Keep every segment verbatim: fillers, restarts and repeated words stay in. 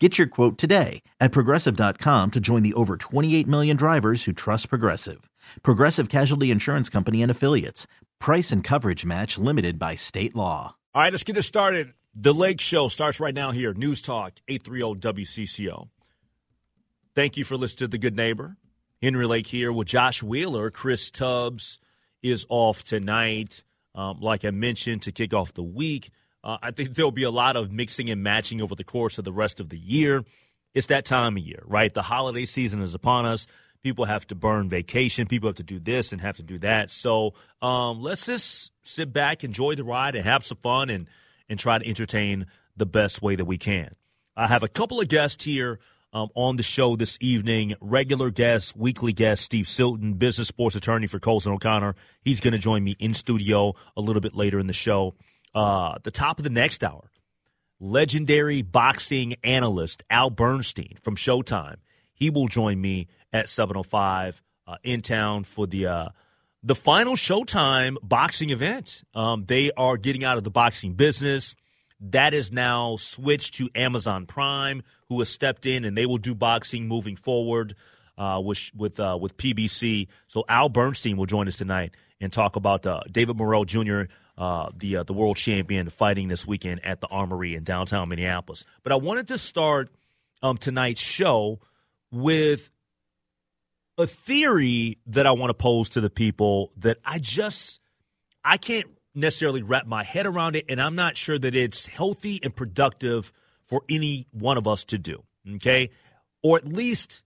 Get your quote today at Progressive dot com to join the over twenty-eight million drivers who trust Progressive. Progressive Casualty Insurance Company and Affiliates. Price and coverage match limited by state law. All right, let's get this started. The Lake Show starts right now here. News Talk, eight thirty W C C O. Thank you for listening to The Good Neighbor. Henry Lake here with Josh Wheeler. Chris Tubbs is off tonight. Um, like I mentioned, to kick off the week. Uh, I think there'll be a lot of mixing and matching over the course of the rest of the year. It's that time of year, right? The holiday season is upon us. People have to burn vacation. People have to do this and have to do that. So um, let's just sit back, enjoy the ride, and have some fun and, and try to entertain the best way that we can. I have a couple of guests here um, on the show this evening. Regular guest, weekly guest, Steve Silton, business sports attorney for Colson O'Connor. He's going to join me in studio a little bit later in the show. Uh, the top of the next hour, legendary boxing analyst Al Bernstein from Showtime. He will join me at seven oh five uh, in town for the uh, the final Showtime boxing event. Um, they are getting out of the boxing business. That is now switched to Amazon Prime, who has stepped in, and they will do boxing moving forward uh, with with, uh, with P B C. So Al Bernstein will join us tonight and talk about uh, David Morell Junior, Uh, the uh, the world champion, fighting this weekend at the Armory in downtown Minneapolis. But I wanted to start um, tonight's show with a theory that I want to pose to the people that I just I can't necessarily wrap my head around it, and I'm not sure that it's healthy and productive for any one of us to do, okay? Or at least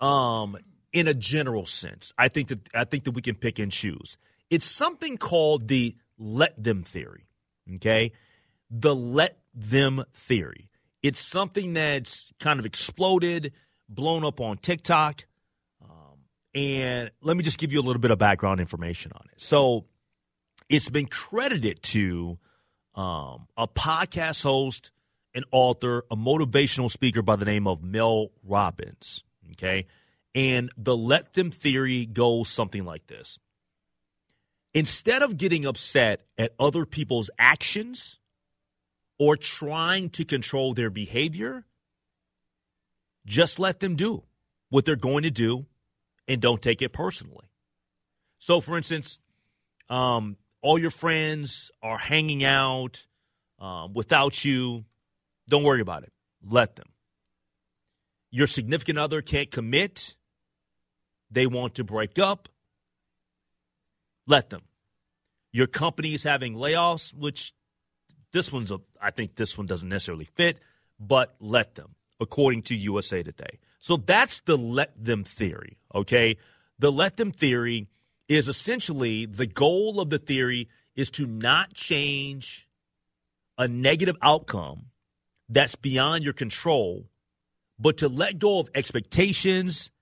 um, in a general sense. I think that I think that we can pick and choose. It's something called the Let Them theory, okay? The Let Them theory. It's something that's kind of exploded, blown up on TikTok. Um, and let me just give you a little bit of background information on it. So it's been credited to um, a podcast host, an author, a motivational speaker by the name of Mel Robbins, okay? And the Let Them theory goes something like this. Instead of getting upset at other people's actions or trying to control their behavior, just let them do what they're going to do and don't take it personally. So, for instance, um, all your friends are hanging out um, without you. Don't worry about it. Let them. Your significant other can't commit. They want to break up. Let them. Your company is having layoffs, which this one's a, I think this one doesn't necessarily fit, but let them, according to U S A Today. So that's the Let Them theory, okay? The Let Them theory is essentially, the goal of the theory is to not change a negative outcome that's beyond your control, but to let go of expectations,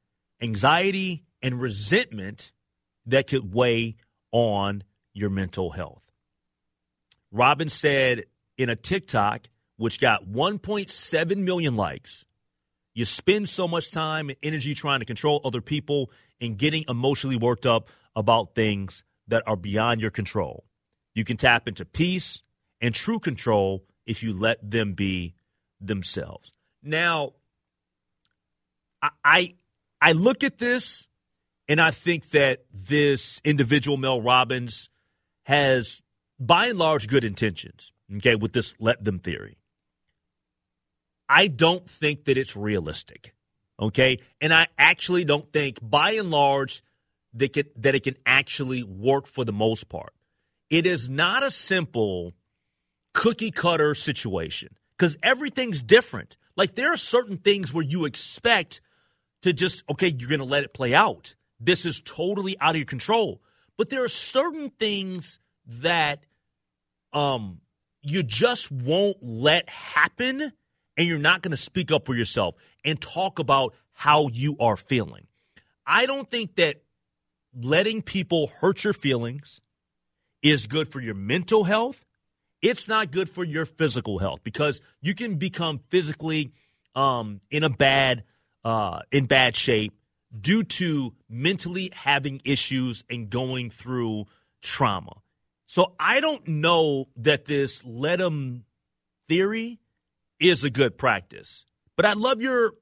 anxiety, and resentment that could weigh on your mental health. Robbins said in a TikTok, which got one point seven million likes, you spend so much time and energy trying to control other people and getting emotionally worked up about things that are beyond your control. You can tap into peace and true control if you let them be themselves. Now, I I, I look at this, and I think that this individual, Mel Robbins, has, by and large, good intentions, okay, with this let them theory. I don't think that it's realistic, okay? And I actually don't think, by and large, that, can, that it can actually work for the most part. It is not a simple cookie-cutter situation because everything's different. Like, there are certain things where you expect to just, okay, you're going to let it play out. This is totally out of your control. But there are certain things that um, you just won't let happen, and you're not going to speak up for yourself and talk about how you are feeling. I don't think that letting people hurt your feelings is good for your mental health. It's not good for your physical health because you can become physically um, in a bad uh, in bad shape due to mentally having issues and going through trauma. So I don't know that this let them theory is a good practice. But I love your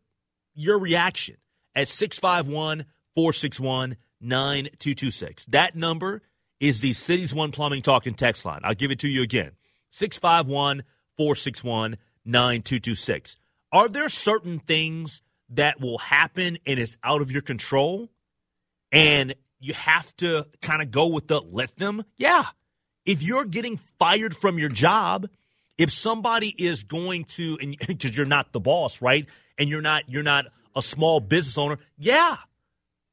your reaction at six five one, four six one, nine two two six. That number is the Cities One Plumbing Talk and Text line. I'll give it to you again. six five one, four six one, nine two two six. Are there certain things that will happen and it's out of your control, and you have to kind of go with the let them? Yeah. If you're getting fired from your job, if somebody is going to, and because you're not the boss, right? And you're not you're not a small business owner. Yeah,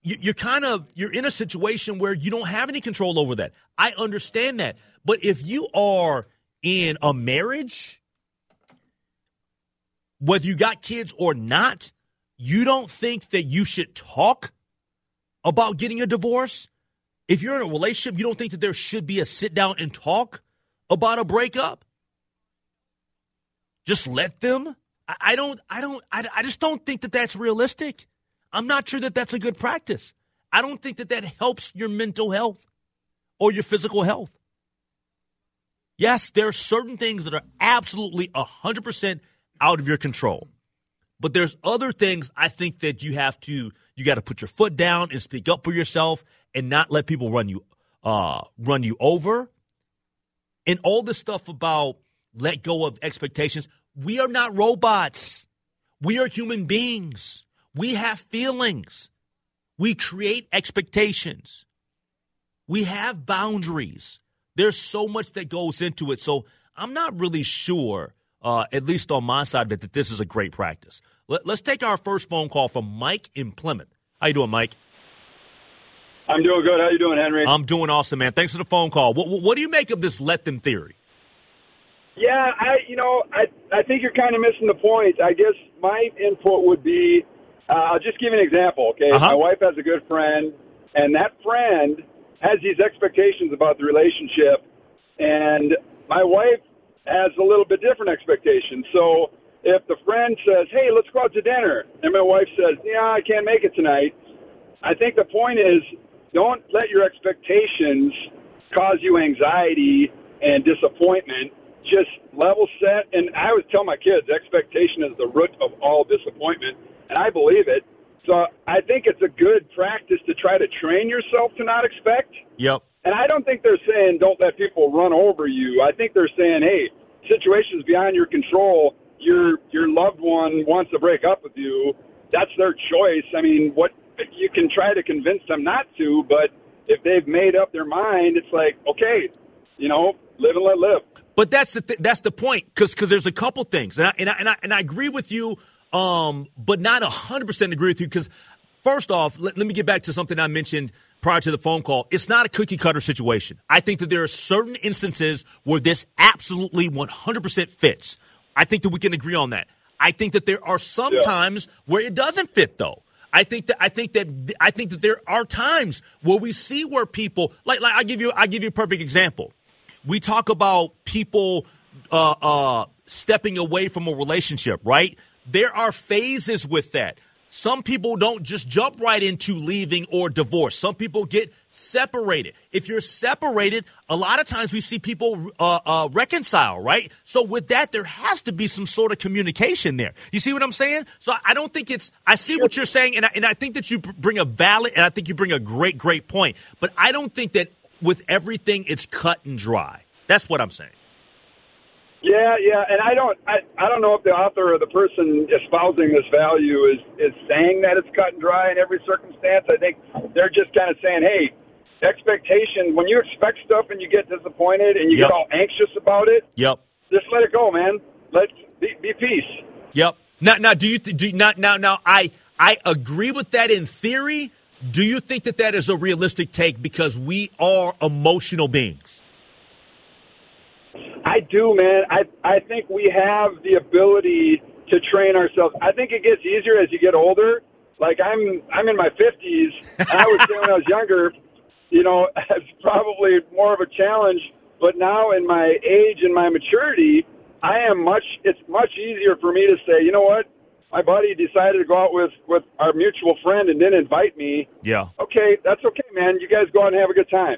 you, you're kind of you're in a situation where you don't have any control over that. I understand that, but if you are in a marriage, whether you got kids or not, you don't think that you should talk about getting a divorce? If you're in a relationship, you don't think that there should be a sit down and talk about a breakup? Just let them? I, I don't, I don't, I, I just don't think that that's realistic. I'm not sure that that's a good practice. I don't think that that helps your mental health or your physical health. Yes, there are certain things that are absolutely one hundred percent out of your control. But there's other things I think that you have to, you got to put your foot down and speak up for yourself and not let people run you, uh, run you over. And all this stuff about let go of expectations. We are not robots. We are human beings. We have feelings. We create expectations. We have boundaries. There's so much that goes into it. So I'm not really sure, uh, at least on my side of it, that this is a great practice. Let, let's take our first phone call from Mike in Plymouth. How you doing, Mike? I'm doing good. How you doing, Henry? I'm doing awesome, man. Thanks for the phone call. What, what do you make of this let them theory? Yeah, I you know, I, I think you're kind of missing the point. I guess my input would be, uh, I'll just give you an example, okay? Uh-huh. My wife has a good friend, and that friend has these expectations about the relationship, and my wife has a little bit different expectations. So if the friend says, hey, let's go out to dinner, and my wife says, yeah, I can't make it tonight, I think the point is don't let your expectations cause you anxiety and disappointment. Just level set. And I always tell my kids, expectation is the root of all disappointment, and I believe it. So I think it's a good practice to try to train yourself to not expect. Yep. And I don't think they're saying don't let people run over you. I think they're saying, hey, situation's beyond your control. Your your loved one wants to break up with you. That's their choice. I mean, what you can try to convince them not to, but if they've made up their mind, it's like, okay, you know, live and let live. But that's the th- that's the point, because because there's a couple things, and I and I and I, and I agree with you. Um, but not one hundred percent agree with you, because First off, let, let me get back to something I mentioned prior to the phone call. It's not a cookie-cutter situation. I think that there are certain instances where this absolutely one hundred percent fits. I think that we can agree on that. I think that there are some yeah. times where it doesn't fit, though. I think that I think that I think that there are times where we see where people like like I give you I give you a perfect example. We talk about people uh, uh, stepping away from a relationship, right? There are phases with that. Some people don't just jump right into leaving or divorce. Some people get separated. If you're separated, a lot of times we see people uh, uh, reconcile, right? So with that, there has to be some sort of communication there. You see what I'm saying? So I don't think it's – I see what you're saying, and I, and I think that you bring a valid – and I think you bring a great, great point. But I don't think that with everything it's cut and dry. That's what I'm saying. Yeah, yeah, and I don't, I, I don't know if the author or the person espousing this value is, is saying that it's cut and dry in every circumstance. I think they're just kind of saying, hey, expectation, when you expect stuff and you get disappointed and you yep. get all anxious about it, yep. just let it go, man. Let's be, be peace. Yep. Now, now, do you do not now? Now, I I agree with that in theory. Do you think that that is a realistic take because we are emotional beings? I do, man. I I think we have the ability to train ourselves. I think it gets easier as you get older. Like I'm I'm in my fifties. And I would say when I was younger, you know, it's probably more of a challenge. But now in my age and my maturity, I am much. It's much easier for me to say, you know what, my buddy decided to go out with, with our mutual friend and didn't invite me. Yeah. Okay, that's okay, man. You guys go out and have a good time.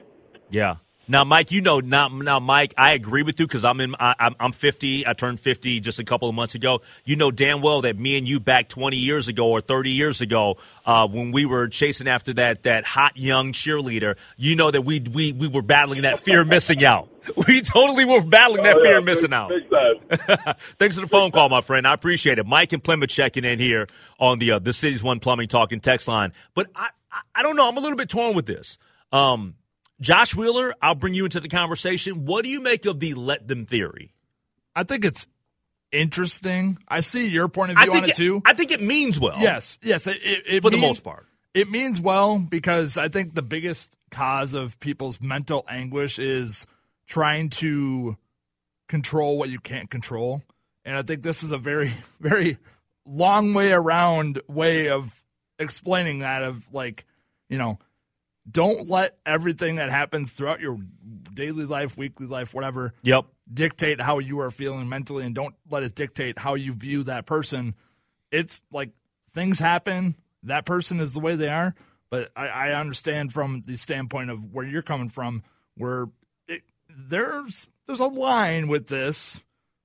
Yeah. Now, Mike, you know, now, now, Mike, I agree with you because I'm in, I, I'm, I'm fifty. I turned fifty just a couple of months ago. You know damn well that me and you back twenty years ago or thirty years ago, uh, when we were chasing after that that hot young cheerleader, you know that we we we were battling that fear of missing out. We totally were battling that oh, yeah, fear of missing big, out. Big Thanks for the phone big call, my friend. I appreciate it. Mike and Plymouth checking in here on the uh, the City's One Plumbing Talking text line. But I, I I don't know. I'm a little bit torn with this. Um. Josh Wheeler, I'll bring you into the conversation. What do you make of the Let Them theory? I think it's interesting. I see your point of view on it, it, too. I think it means well. Yes, yes. It, it, it For means, the most part. It means well because I think the biggest cause of people's mental anguish is trying to control what you can't control. And I think this is a very, very long way around way of explaining that of like, you know, don't let everything that happens throughout your daily life, weekly life, whatever, yep. dictate how you are feeling mentally, and don't let it dictate how you view that person. It's like things happen. That person is the way they are. But I, I understand from the standpoint of where you're coming from, where it, there's there's a line with this.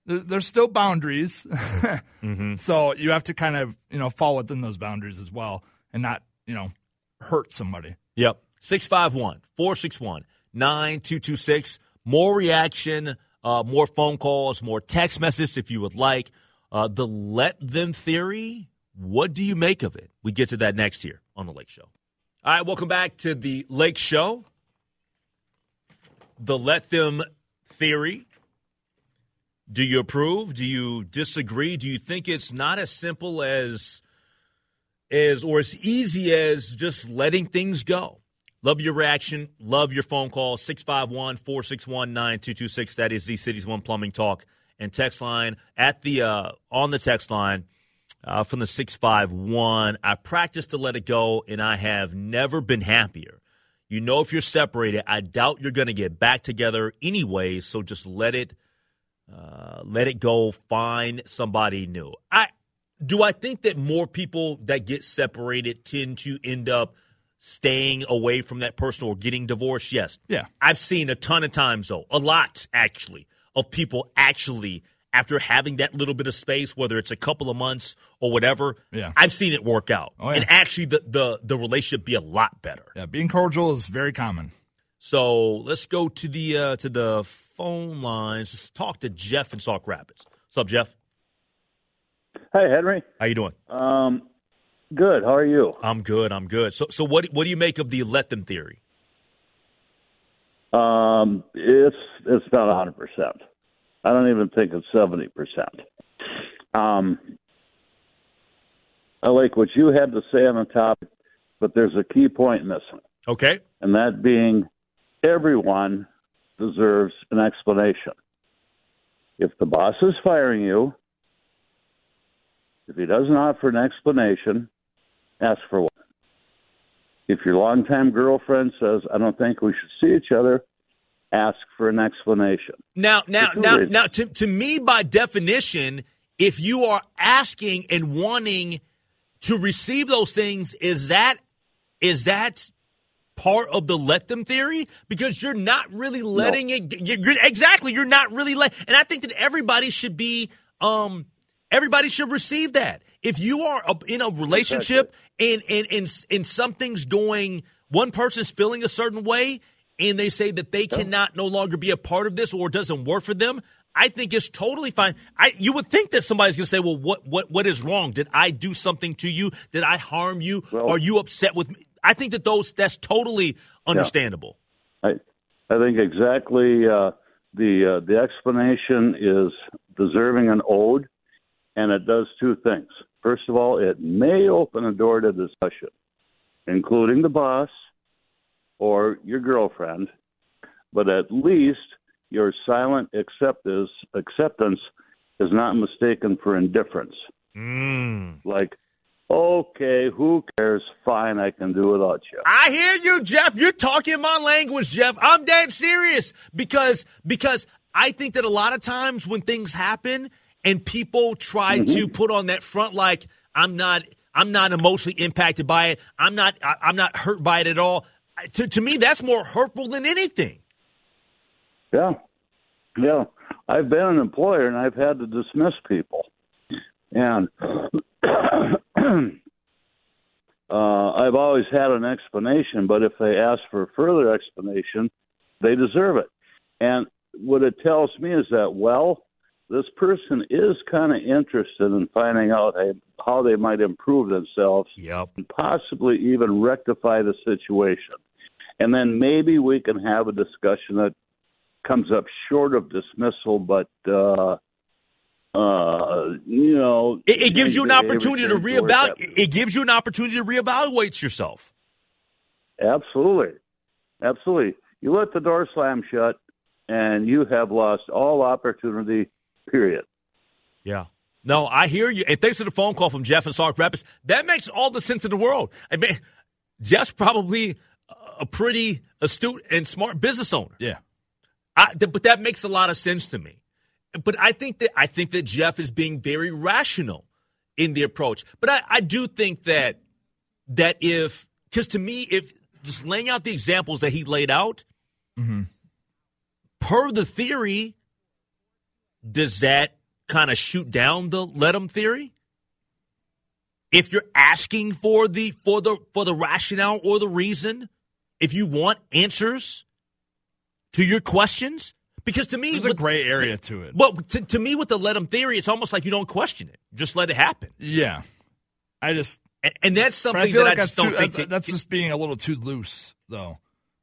There, there's still boundaries. mm-hmm. So you have to kind of, you know, fall within those boundaries as well and not, you know, hurt somebody. Yep. six five one, four six one, nine two two six. More reaction, uh, more phone calls, more text messages if you would like. Uh, the Let Them theory, what do you make of it? We get to that next here on The Lake Show. All right, welcome back to The Lake Show. The Let Them theory. Do you approve? Do you disagree? Do you think it's not as simple as... Is or as easy as just letting things go? Love your reaction. Love your phone call. six five one, four six one, nine two two six. That is the City's One Plumbing Talk and text line. At the uh, on the text line uh, from the six five one, I practiced to let it go, and I have never been happier. You know if you're separated, I doubt you're going to get back together anyway, so just let it, uh, let it go. Find somebody new. I Do I think that more people that get separated tend to end up staying away from that person or getting divorced? Yes. Yeah. I've seen a ton of times, though, a lot, actually, of people actually, after having that little bit of space, whether it's a couple of months or whatever, yeah. I've seen it work out. Oh, yeah. And actually, the, the, the relationship be a lot better. Yeah, being cordial is very common. So let's go to the, uh, to the phone lines. Let's talk to Jeff in Sauk Rapids. What's up, Jeff? Hey, Henry. How you doing? Um, good. How are you? I'm good. I'm good. So, so what what do you make of the Let Them theory? Um, it's it's not one hundred percent. I don't even think it's seventy percent. Um, I like what you had to say on the topic. But there's a key point in this one. Okay. And that being, everyone deserves an explanation. If the boss is firing you, if he doesn't offer an explanation, ask for one. If your longtime girlfriend says, I don't think we should see each other, ask for an explanation. Now, now, now, reasons. now, to, to me, by definition, if you are asking and wanting to receive those things, is that is that part of the let them theory? Because you're not really letting no. it. You're, exactly, you're not really let. And I think that everybody should be. Um, Everybody should receive that. If you are in a relationship and, and, and, and something's going, one person's feeling a certain way and they say that they cannot no longer be a part of this or it doesn't work for them, I think it's totally fine. I, you would think that somebody's going to say, well, what, what, what is wrong? Did I do something to you? Did I harm you? Well, are you upset with me? I think that those that's totally understandable. Yeah. I, I think exactly uh, the, uh, the explanation is deserving an ode. And it does two things. First of all, it may open a door to discussion, including the boss or your girlfriend, but at least your silent acceptance acceptance is not mistaken for indifference. Mm. Like, okay, who cares? Fine, I can do without you. I hear you, Jeff. You're talking my language, Jeff. I'm dead serious because because I think that a lot of times when things happen, and people try mm-hmm. to put on that front like, I'm not I'm not emotionally impacted by it. I'm not I, I'm not hurt by it at all. To, to me, that's more hurtful than anything. Yeah. Yeah. I've been an employer, and I've had to dismiss people. And uh, I've always had an explanation, but if they ask for a further explanation, they deserve it. And what it tells me is that, well, this person is kind of interested in finding out how they might improve themselves yep. and possibly even rectify the situation. And then maybe we can have a discussion that comes up short of dismissal, but, uh, uh, you know. It, it gives you an opportunity to reevaluate. It gives you an opportunity to reevaluate yourself. Absolutely. Absolutely. You let the door slam shut, and you have lost all opportunity. Period. Yeah. No, I hear you. And thanks for the phone call from Jeff in Sauk Rapids. That makes all the sense in the world. I mean, Jeff's probably a pretty astute and smart business owner. Yeah. I, th- but that makes a lot of sense to me. But I think that I think that Jeff is being very rational in the approach. But I, I do think that that if because to me, if just laying out the examples that he laid out, mm-hmm. per the theory. Does that kind of shoot down the let them theory? If you're asking for the for the for the rationale or the reason, if you want answers to your questions, because to me, there's with, a gray area to it. But to, to me, with the let them theory, it's almost like you don't question it; just let it happen. Yeah, I just and, and that's something I feel that like I just that's don't too, think that's, that's it, just being a little too loose, though.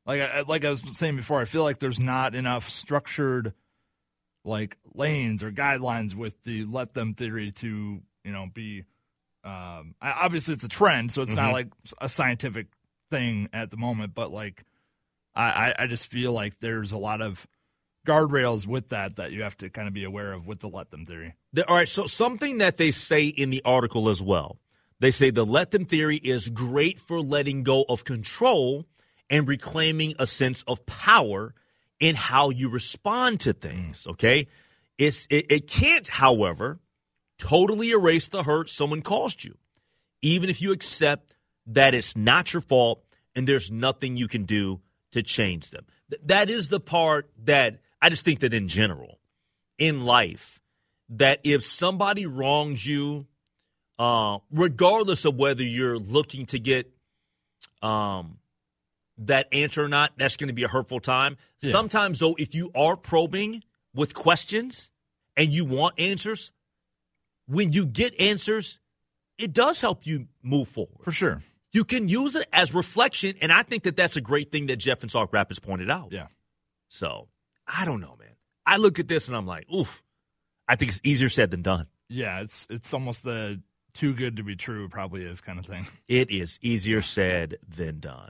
Like I, like I was saying before, I feel like there's not enough structured. Like lanes or guidelines with the let them theory to, you know, be um, obviously it's a trend, so it's mm-hmm. not like a scientific thing at the moment. But like, I, I just feel like there's a lot of guardrails with that that you have to kind of be aware of with the let them theory. The, all right, so something that they say in the article as well, they say the let them theory is great for letting go of control and reclaiming a sense of power in how you respond to things, okay? It's, it, it can't, however, totally erase the hurt someone caused you, even if you accept that it's not your fault and there's nothing you can do to change them. Th- that is the part that I just think that in general, in life, that if somebody wrongs you, uh, regardless of whether you're looking to get um, – that answer or not, that's going to be a hurtful time. Yeah. Sometimes, though, if you are probing with questions and you want answers, when you get answers, it does help you move forward. For sure. You can use it as reflection, and I think that that's a great thing that Jeff and Sauk Rapids pointed out. Yeah. So, I don't know, man. I look at this and I'm like, oof. I think it's easier said than done. Yeah, it's it's almost the too good to be true probably is kind of thing. It is easier said than done.